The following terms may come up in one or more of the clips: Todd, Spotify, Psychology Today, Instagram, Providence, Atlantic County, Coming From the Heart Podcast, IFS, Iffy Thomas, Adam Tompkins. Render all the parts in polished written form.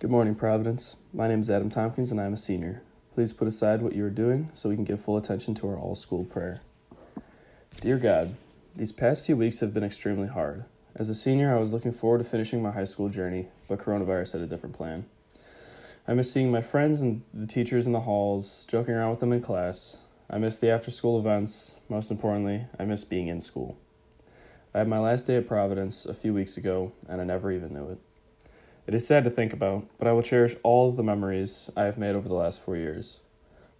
Good morning, Providence. My name is Adam Tompkins, and I am a senior. Please put aside what you are doing so we can give full attention to our all-school prayer. Dear God, these past few weeks have been extremely hard. As a senior, I was looking forward to finishing my high school journey, but coronavirus had a different plan. I miss seeing my friends and the teachers in the halls, joking around with them in class. I miss the after-school events. Most importantly, I miss being in school. I had my last day at Providence a few weeks ago, and I never even knew it. It is sad to think about, but I will cherish all of the memories I have made over the last 4 years.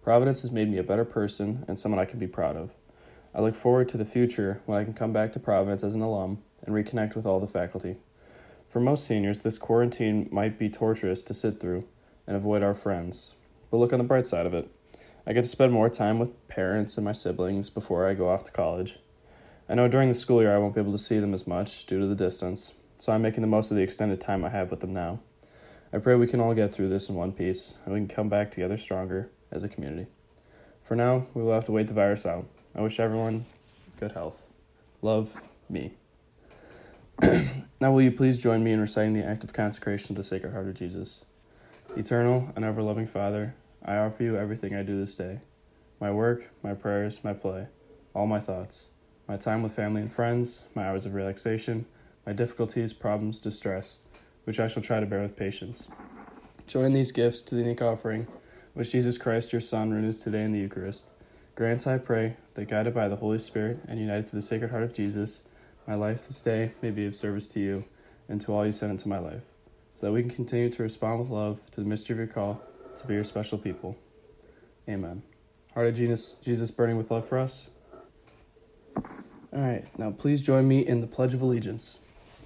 Providence has made me a better person and someone I can be proud of. I look forward to the future when I can come back to Providence as an alum and reconnect with all the faculty. For most seniors, this quarantine might be torturous to sit through and avoid our friends, but look on the bright side of it. I get to spend more time with parents and my siblings before I go off to college. I know during the school year I won't be able to see them as much due to the distance, so I'm making the most of the extended time I have with them now. I pray we can all get through this in one piece, and we can come back together stronger as a community. For now, we will have to wait the virus out. I wish everyone good health. Love, me. Now will you please join me in reciting the act of consecration of the Sacred Heart of Jesus. Eternal and ever-loving Father, I offer you everything I do this day. My work, my prayers, my play, all my thoughts, my time with family and friends, my hours of relaxation, my difficulties, problems, distress, which I shall try to bear with patience. Join these gifts to the unique offering, which Jesus Christ, your Son, renews today in the Eucharist. Grant, I pray, that guided by the Holy Spirit and united to the Sacred Heart of Jesus, my life this day may be of service to you and to all you sent into my life, so that we can continue to respond with love to the mystery of your call to be your special people. Amen. Heart of Jesus burning with love for us. All right, now please join me in the Pledge of Allegiance.